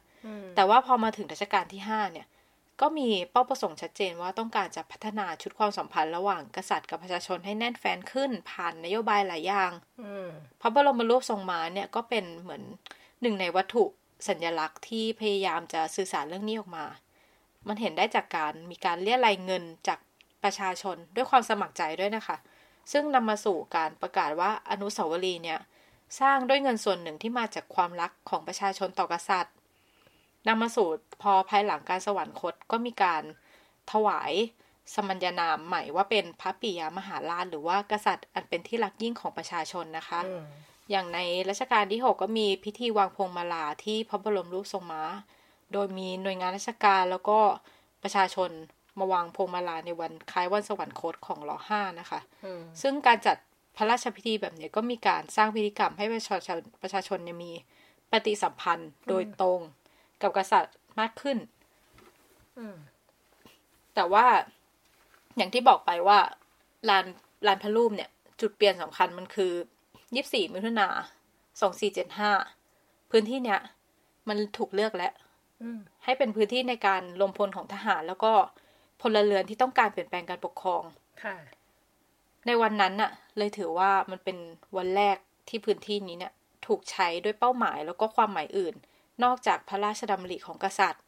แต่ว่าพอมาถึงรัชกาลที่ห้าเนี่ยก็มีเป้าประสงค์ชัดเจนว่าต้องการจะพัฒนาชุดความสัมพันธ์ระหว่างกษัตริย์กับประชาชนให้แน่นแฟ้นขึ้นผ่านนโยบายหลายอย่างพระบรมรูปทรงม้าเนี่ยก็เป็นเหมือนหนึ่งในวัตถุสัญลักษณ์ที่พยายามจะสื่อสารเรื่องนี้ออกมามันเห็นได้จากการมีการเรียรายเงินจากประชาชนด้วยความสมัครใจด้วยนะคะซึ่งนำมาสู่การประกาศว่าอนุสาวรีย์เนี่ยสร้างด้วยเงินส่วนหนึ่งที่มาจากความรักของประชาชนต่อกษัตริย์นำมาสู่พอภายหลังการสวรรคตก็มีการถวายสมัญญานามใหม่ว่าเป็นพระปิยมหาราชหรือว่ากษัตริย์อันเป็นที่รักยิ่งของประชาชนนะคะอย่างในรัชกาลที่หกก็มีพิธีวางพวงมาลาที่พระบรมรูปทรงม้าโดยมีหน่วยงานราชการแล้วก็ประชาชนมาวางพวงมาลาในวันคล้ายวันสวรรคตของรัชกาลที่ห้านะคะซึ่งการจัดพระราชพิธีแบบนี้ก็มีการสร้างพิธีกรรมให้ประชาชนประชาชนมีปฏิสัมพันธ์โดยตรงกับกษัตริย์มากขึ้นแต่ว่าอย่างที่บอกไปว่าลานลานพระรูปเนี่ยจุดเปลี่ยนสำคัญมันคือยี่สิบสี่มิถุนายนสองพันสี่ร้อยเจ็ดสิบห้าพื้นที่เนี้ยมันถูกเลือกแล้วให้เป็นพื้นที่ในการรวมพลของทหารแล้วก็พลเรือนที่ต้องการเปลี่ยนแปลงการปกครองในวันนั้นน่ะเลยถือว่ามันเป็นวันแรกที่พื้นที่นี้เนี่ย ถูกใช้ด้วยเป้าหมายแล้วก็ความหมายอื่นนอกจากพระราชดำริของกษัตริย์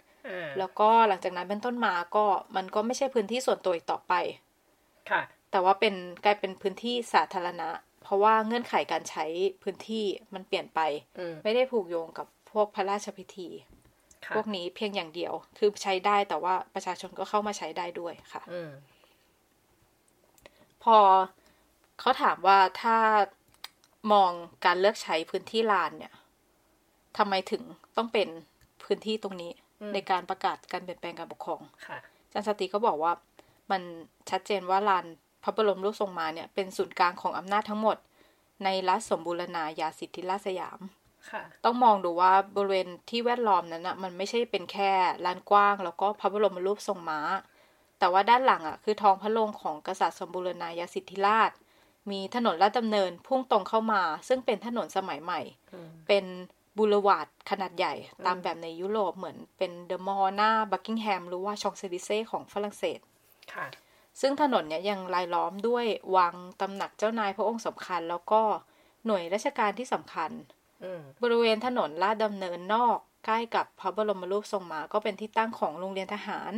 แล้วก็หลังจากนั้นเป็นต้นมาก็มันก็ไม่ใช่พื้นที่ส่วนตัวอีกต่อไปค่ะแต่ว่าเป็นกลายเป็นพื้นที่สาธารณะเพราะว่าเงื่อนไขการใช้พื้นที่มันเปลี่ยนไปไม่ได้ผูกโยงกับพวกพระราชพิธีพวกนี้เพียงอย่างเดียวคือใช้ได้แต่ว่าประชาชนก็เข้ามาใช้ได้ด้วยค่ะพอเขาถามว่าถ้ามองการเลือกใช้พื้นที่ลานเนี่ยทำไมถึงต้องเป็นพื้นที่ตรงนี้ในการประกาศการเปลี่ยนแปลงการปกครองอาจารย์สติก็บอกว่ามันชัดเจนว่าลานพระบรมรูปทรงมาเนี่ยเป็นศูนย์กลางของอำนาจทั้งหมดในรัฐสมบูรณาญาสิทธิราชสยามต้องมองดูว่าบริเวณที่แวดล้อมนั้นนะมันไม่ใช่เป็นแค่ลานกว้างแล้วก็พระบรมรูปทรงม้าแต่ว่าด้านหลังอ่ะคือท้องพระโรงของกษัตริย์สมบูรณาญาสิทธิราชมีถนนลาดดำเนินพุ่งตรงเข้ามาซึ่งเป็นถนนสมัยใหม่เป็นบูลวาร์ดขนาดใหญ่ตามแบบในยุโรปเหมือนเป็นเดอะมอลล์หน้าบักกิงแฮมหรือว่าชองเซลิเซ่ของฝรั่งเศสซึ่งถนนเนี่ยยังรายล้อมด้วยวังตำหนักเจ้านายพระองค์สำคัญแล้วก็หน่วยราชการที่สำคัญบริเวณถนนลาดดำเนินนอกใกล้กับพระบรมรูปทรงม้าก็เป็นที่ตั้งของโรงเรียนทหาร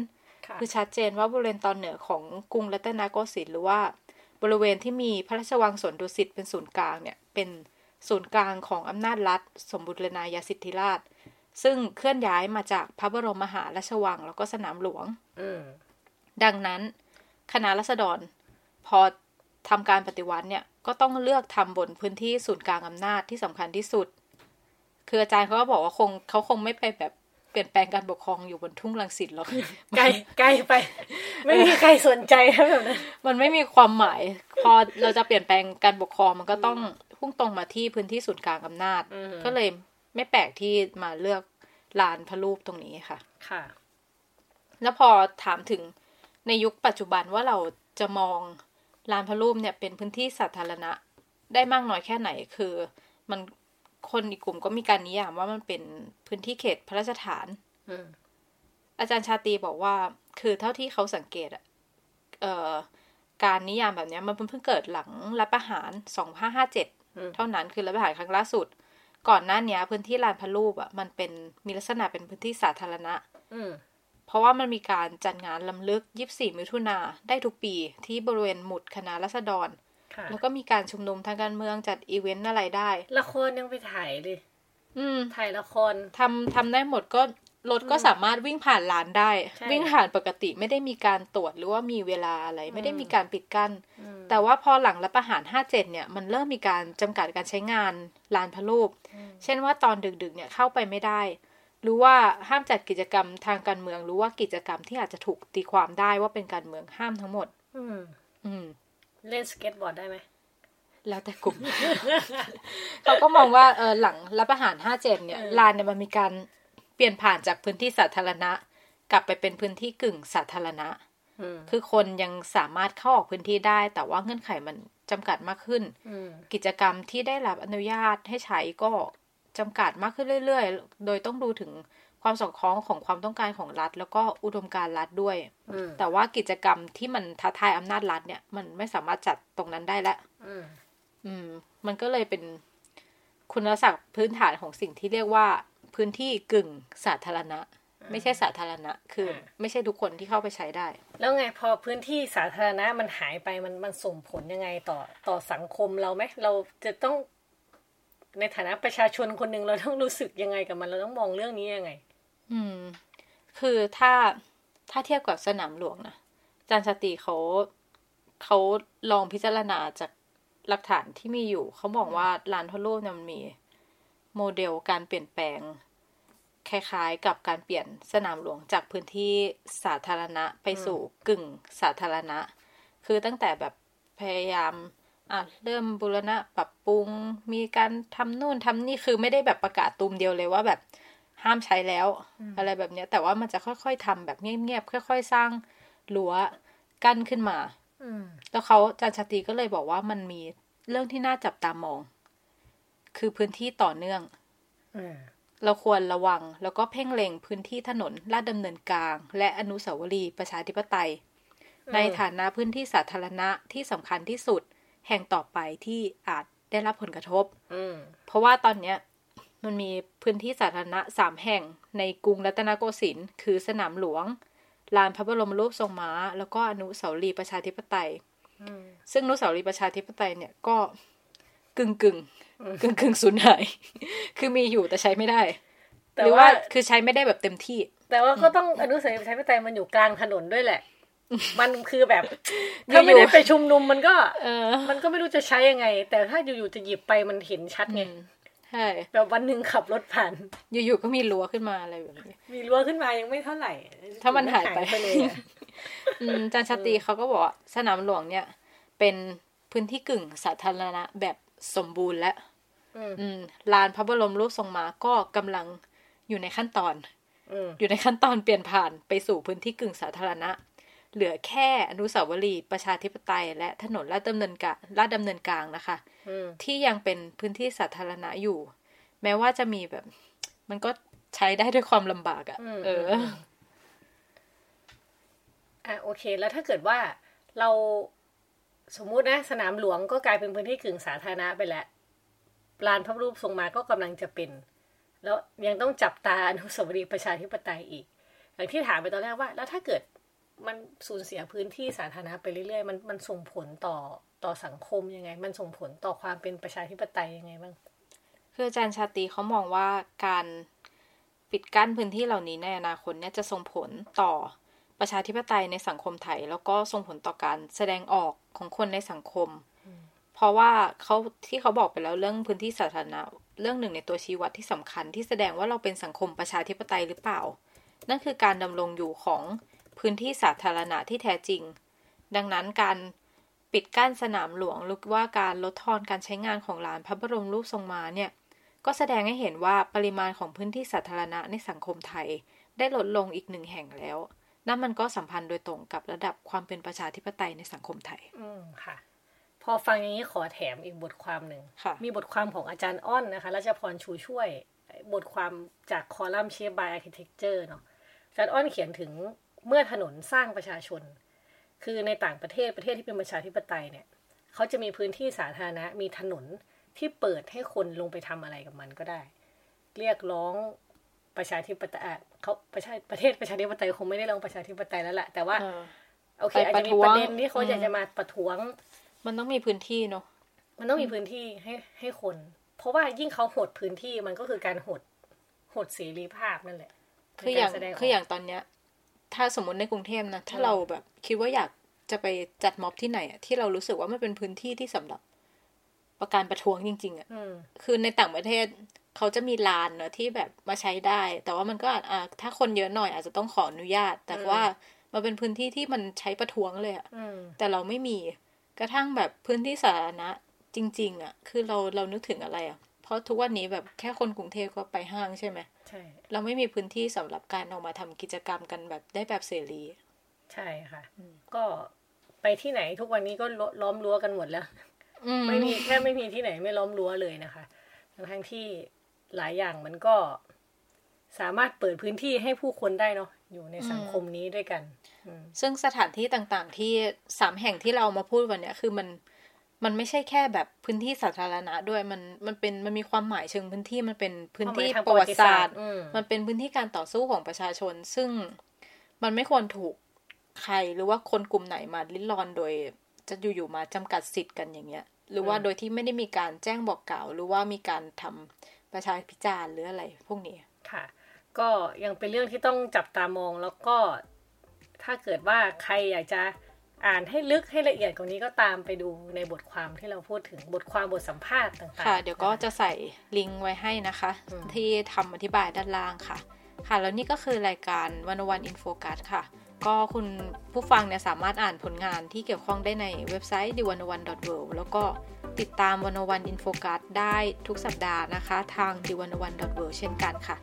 คือชัดเจนว่าบริเวณตอนเหนือของกรุงรัตนโกสินทร์หรือว่าบริเวณที่มีพระราชวังสวนดุสิตเป็นศูนย์กลางเนี่ยเป็นศูนย์กลางของอำนาจรัฐสมบูรณาญาสิทธิราชซึ่งเคลื่อนย้ายมาจากพระบรมมหาราชวังแล้วก็สนามหลวงดังนั้นคณะราษฎรพอทำการปฏิวัติเนี่ยก็ต้องเลือกทำบนพื้นที่ศูนย์กลางอำนาจที่สำคัญที่สุดคืออาจารย์เขาก็บอกว่าคงเขาคงไม่ไปแบบเปลี่ยนแปลงการปกครองอยู่บนทุ่งรังสิตหรอกไกลไกลไปไม่มีใครสนใจแบบนั้นมันไม่มีความหมายพอเราจะเปลี่ยนแปลงการปกครองมันก็ต้องพุ่งตรงมาที่พื้นที่ศูนย์กลางอำนาจก็เลยไม่แปลกที่มาเลือกลานพระรูปตรงนี้ค่ะค่ะแล้วพอถามถึงในยุคปัจจุบันว่าเราจะมองลานพระรูปเนี่ยเป็นพื้นที่สาธารณะได้มากน้อยแค่ไหนคือมันคนอีกกลุ่มก็มีการนิยามว่ามันเป็นพื้นที่เขตพระราชฐานอาจารย์ชาตรีบอกว่าคือเท่าที่เขาสังเกตอ่ะการนิยามแบบนี้มันเพิ่งเกิดหลังรัฐประหารสองพันห้าร้อยห้าสิบเจ็ดเท่านั้นคือรัฐประหารครั้งล่าสุดก่อนหน้านี้พื้นที่ลานพระรูปอ่ะมันเป็นมีลักษณะเป็นพื้นที่สาธารณะเพราะว่ามันมีการจัดงานรำลึกยี่สิบสี่มิถุนายนได้ทุกปีที่บริเวณหมุดคณะราษฎรแล้วก็มีการชุมนุมทางการเมืองจัดอีเวนต์อะไรได้ละครยังไปถ่ายเลยอืมถ่ายละครทำทำได้หมดก็รถก็สามารถวิ่งผ่านลานได้วิ่งผ่านปกติไม่ได้มีการตรวจหรือว่ามีเวลาอะไรไม่ได้มีการปิดกั้นแต่ว่าพอหลังรัฐประหารห้าสิบเจ็ดเนี่ยมันเริ่มมีการจำกัดการใช้งานลานพระรูปเช่นว่าตอนดึกๆเนี่ยเข้าไปไม่ได้รู้ว่าห้ามจัดกิจกรรมทางการเมืองรู้ว่ากิจกรรมที่อาจจะถูกตีความได้ว่าเป็นการเมืองห้ามทั้งหมดอืมอืมเล่นสเก็ตบอร์ดได้ไหมแล้วแต่กลุ่ม เขาก็มองว่าเออหลังรัฐประหารห้าสิบเจ็ดเนี่ยลานเนี่ยมันมีการเปลี่ยนผ่านจากพื้นที่สาธารณะกลับไปเป็นพื้นที่กึ่งสาธารณะคือคนยังสามารถเข้าออกพื้นที่ได้แต่ว่าเงื่อนไขมันจำกัดมากขึ้นกิจกรรมที่ได้รับอนุญาตให้ใช้ก็จำกัดมากขึ้นเรื่อยๆโดยต้องดูถึงความสอดคล้องของความต้องการของรัฐแล้วก็อุดมการณ์รัฐด้วยแต่ว่ากิจกรรมที่มันท้าทายอำนาจรัฐเนี่ยมันไม่สามารถจัดตรงนั้นได้แล้วอืมมันก็เลยเป็นคุณลักษณะพื้นฐานของสิ่งที่เรียกว่าพื้นที่กึ่งสาธารณะไม่ใช่สาธารณะคือไม่ใช่ทุกคนที่เข้าไปใช้ได้แล้วไงพอพื้นที่สาธารณะมันหายไปมันมันส่งผลยังไงต่อต่อสังคมเราไหมเราจะต้องในฐานะประชาชนคนหนึ่งเราต้องรู้สึกยังไงกับมันเราต้องมองเรื่องนี้ยังไงอืมคือถ้าถ้าเทียบกับสนามหลวงนะอาจารย์ชาติเขาเขาลองพิจารณาจากหลักฐานที่มีอยู่เขาบอกว่าลานพระรูปเนี่ยมันมีโมเดลการเปลี่ยนแปลงคล้ายๆกับการเปลี่ยนสนามหลวงจากพื้นที่สาธารณะไปสู่กึ่งสาธารณะคือตั้งแต่แบบพยายามอ่ะเริ่มบูรณะปรับปรุงมีการทำนู่นทำนี่คือไม่ได้แบบประกาศตูมเดียวเลยว่าแบบห้ามใช้แล้ว อ, อะไรแบบเนี้ยแต่ว่ามันจะค่อยๆทำแบบเงียบๆค่อยๆสร้างรั้วกั้นขึ้นมาแล้วเขาอาจารย์ชาติก็เลยบอกว่ามันมีเรื่องที่น่าจับตามองคือพื้นที่ต่อเนื่องเราควรระวังแล้วก็เพ่งเล็งพื้นที่ถนนลาดดำเนินกลางและอนุสาวรีย์ประชาธิปไตยในฐานะพื้นที่สาธารณะที่สำคัญที่สุดแห่งต่อไปที่อาจ ได้รับผลกระทบเพราะว่าตอนเนี้ยมันมีพื้นที่สาธารณะสามแห่งในกรุงรัตนโกสินทร์คือสนามหลวงลานพระบรมรูปทรงม้าแล้วก็อนุสาวรีย์ประชาธิปไตยซึ่งอนุสาวรีย์ประชาธิปไตยเนี่ยก็กึ่งกึ่งกึ่งกึ่งสูญหายคือมีอยู่แต่ใช้ไม่ได้หรือว่าคือใช้ไม่ได้แบบเต็มที่แต่ว่าก็ต้องอนุสาวรีย์ประชาธิปไตยมันอยู่กลางถนนด้วยแหละมันคือแบบถ้าไม่ได้ไปชุมนุมมันก็มันก็ไม่รู้จะใช้ยังไงแต่ถ้าอยู่ๆจะหยิบไปมันเห็นชัดไงใช่แบบวันนึงขับรถผ่านอยู่ๆก็มีรั้วขึ้นมาอะไรแบบนี้มีรั้วขึ้นมายังไม่เท่าไหร่ถ้ามันหายไปเลยอืมจันชาติเขาก็บอกว่าสนามหลวงเนี่ยเป็นพื้นที่กึ่งสาธารณะแบบสมบูรณ์และอืมลานพระบรมรูปทรงม้าก็กำลังอยู่ในขั้นตอนอยู่ในขั้นตอนเปลี่ยนผ่านไปสู่พื้นที่กึ่งสาธารณะเหลือแค่อนุสาวรีย์ประชาธิปไตยและถนนลาดดำเนินกลางลาดดำเนินกลางนะคะที่ยังเป็นพื้นที่สาธารณะอยู่แม้ว่าจะมีแบบมันก็ใช้ได้ด้วยความลำบากอะเอออ่ะโอเคแล้วถ้าเกิดว่าเราสมมุตินะสนามหลวงก็กลายเป็นพื้นที่กึ่งสาธารณะไปแล้วลานพระรูปทรงม้าก็กำลังจะเป็นแล้วยังต้องจับตาอนุสาวรีย์ประชาธิปไตยอีกอย่างที่ถามไปตอนแรกว่าแล้วถ้าเกิดมันสูญเสียพื้นที่สาธารณะไปเรื่อยๆมันมันส่งผลต่อต่อสังคมยังไงมันส่งผลต่อความเป็นประชาธิปไตยยังไงบ้างคืออาจารย์ชาติเขามองว่าการปิดกั้นพื้นที่เหล่านี้ในอนาคตเนี่ยจะส่งผลต่อประชาธิปไตยในสังคมไทยแล้วก็ส่งผลต่อการแสดงออกของคนในสังคมเพราะว่าเขาที่เขาบอกไปแล้วเรื่องพื้นที่สาธารณะเรื่องหนึ่งในตัวชี้วัดที่สำคัญที่แสดงว่าเราเป็นสังคมประชาธิปไตยหรือเปล่านั่นคือการดำรงอยู่ของพื้นที่สาธารณะที่แท้จริงดังนั้นการปิดกั้นสนามหลวงหรือว่าการลดทอนการใช้งานของลานพระบรมรูปทรงม้าเนี่ยก็แสดงให้เห็นว่าปริมาณของพื้นที่สาธารณะในสังคมไทยได้ลดลงอีกหนึ่งแห่งแล้วนั่นมันก็สัมพันธ์โดยตรงกับระดับความเป็นประชาธิปไตยในสังคมไทยอืมค่ะพอฟังอย่างนี้ขอแถมอีกบทความหนึ่งมีบทความของอาจารย์อ้อนนะคะรัชพรชูช่วยบทความจากคอลัมน์ Shaped by Architecture เนาะอาจารย์อ้อนเขียนถึงเมื่อถนนสร้างประชาชนคือในต่างประเทศประเทศที่เป็นประชาธิปไตยเนี่ยเขาจะมีพื้นที่สาธารณะมีถนนที่เปิดให้คนลงไปทำอะไรกับมันก็ได้เรียกร้องประชาธิปไตยเขาประชาประเทศประชาธิปไตยคงไม่ได้ร้องประชาธิปไตยแล้วแหละแต่ว่าโอเคอาจจะมีประเด็นที่เขาอยากจะมาประท้วงมันต้องมีพื้นที่เนาะมันต้องมีพื้นที่ให้ให้คนเพราะว่ายิ่งเขาหดพื้นที่มันก็คือการหดหดเสรีภาพนั่นแหละคืออย่างคืออย่างตอนเนี้ยถ้าสมมติในกรุงเทพนะถ้าเราแบบคิดว่าอยากจะไปจัดม็อบที่ไหนอ่ะที่เรารู้สึกว่ามันเป็นพื้นที่ที่สำหรับประการประท้วงจริงๆอ่ะคือในต่างประเทศเขาจะมีลานเนอะที่แบบมาใช้ได้แต่ว่ามันก็อ่ะถ้าคนเยอะหน่อยอาจจะต้องขออนุญาตแต่ว่ามันเป็นพื้นที่ที่มันใช้ประท้วงเลยอ่ะแต่เราไม่มีกระทั่งแบบพื้นที่สาธารณะจริงๆอ่ะคือเราเรานึกถึงอะไรอ่ะเพราะทุกวันนี้แบบแค่คนกรุงเทพก็ไปห้างใช่ไหมใช่เราไม่มีพื้นที่สำหรับการออกมาทำกิจกรรมกันแบบได้แบบเสรีใช่ค่ะก็ไปที่ไหนทุกวันนี้ก็ล้อมรั้วกันหมดแล้วไม่มีแค่ไม่มีที่ไหนไม่ล้อมรั้วเลยนะคะทั้งที่หลายอย่างมันก็สามารถเปิดพื้นที่ให้ผู้คนได้เนาะอยู่ในสังคมนี้ด้วยกันซึ่งสถานที่ต่างๆที่สามแห่งที่เรามาพูดวันนี้คือมันมันไม่ใช่แค่แบบพื้นที่สาธารณะด้วยมันมันเป็นมันมีความหมายเชิงพื้นที่มันเป็นพื้นที่ประวัติศาสตร์มันเป็นพื้นที่การต่อสู้ของประชาชนซึ่งมันไม่ควรถูกใครหรือว่าคนกลุ่มไหนมาลิ้นรอนโดยจะอยู่ๆมาจำกัดสิทธิ์กันอย่างเงี้ยหรือว่าโดยที่ไม่ได้มีการแจ้งบอกกล่าวหรือว่ามีการทำประชาพิจารณ์หรืออะไรพวกนี้ค่ะก็ยังเป็นเรื่องที่ต้องจับตามองแล้วก็ถ้าเกิดว่าใครอยากจะอ่านให้ลึกให้ละเอียดกว่านี้ก็ตามไปดูในบทความที่เราพูดถึงบทความบทสัมภาษณ์ต่างๆค่ะเดี๋ยวก็จะใส่ลิงก์ไว้ให้นะคะที่ทำอธิบายด้านล่างค่ะค่ะแล้วนี่ก็คือรายการ วัน โอ วัน In Focus ค่ะก็คุณผู้ฟังเนี่ยสามารถอ่านผลงานที่เกี่ยวข้องได้ในเว็บไซต์ เดอะ วัน โอ วัน ดอท เวิลด์ แล้วก็ติดตาม วัน โอ วัน In Focus ได้ทุกสัปดาห์นะคะทาง เดอะ วัน โอ วัน ดอท เวิลด์ เช่นกันค่ะ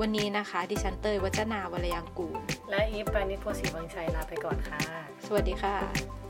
วันนี้นะคะดิฉันเตยวัจนาวรยางกูลและอีฟปานิชโพสีวังชัยลาไปก่อนค่ะสวัสดีค่ะ